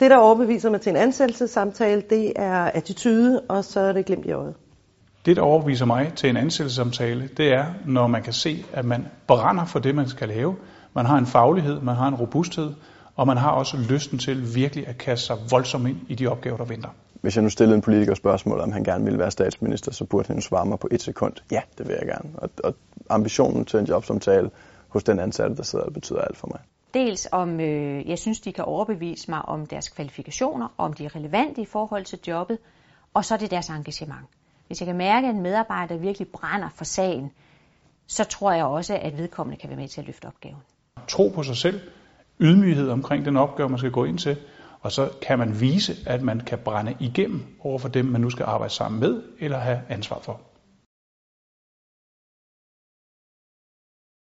Det, der overbeviser mig til en ansættelsessamtale, det er attitude, og så er det glimt i øjet. Det, der overbeviser mig til en ansættelsessamtale, det er, når man kan se, at man brænder for det, man skal lave. Man har en faglighed, man har en robusthed, og man har også lysten til virkelig at kaste sig voldsomt ind i de opgaver, der venter. Hvis jeg nu stillede en politiker spørgsmål, om han gerne ville være statsminister, så burde han svare mig på 1 sekund. Ja, det vil jeg gerne. Og ambitionen til en jobsamtale hos den ansatte, der sidder, betyder alt for mig. Dels om, jeg synes, de kan overbevise mig om deres kvalifikationer, om de er relevante i forhold til jobbet, og så er det deres engagement. Hvis jeg kan mærke, at en medarbejder virkelig brænder for sagen, så tror jeg også, at vedkommende kan være med til at løfte opgaven. Tro på sig selv, ydmyghed omkring den opgave, man skal gå ind til, og så kan man vise, at man kan brænde igennem over for dem, man nu skal arbejde sammen med eller have ansvar for.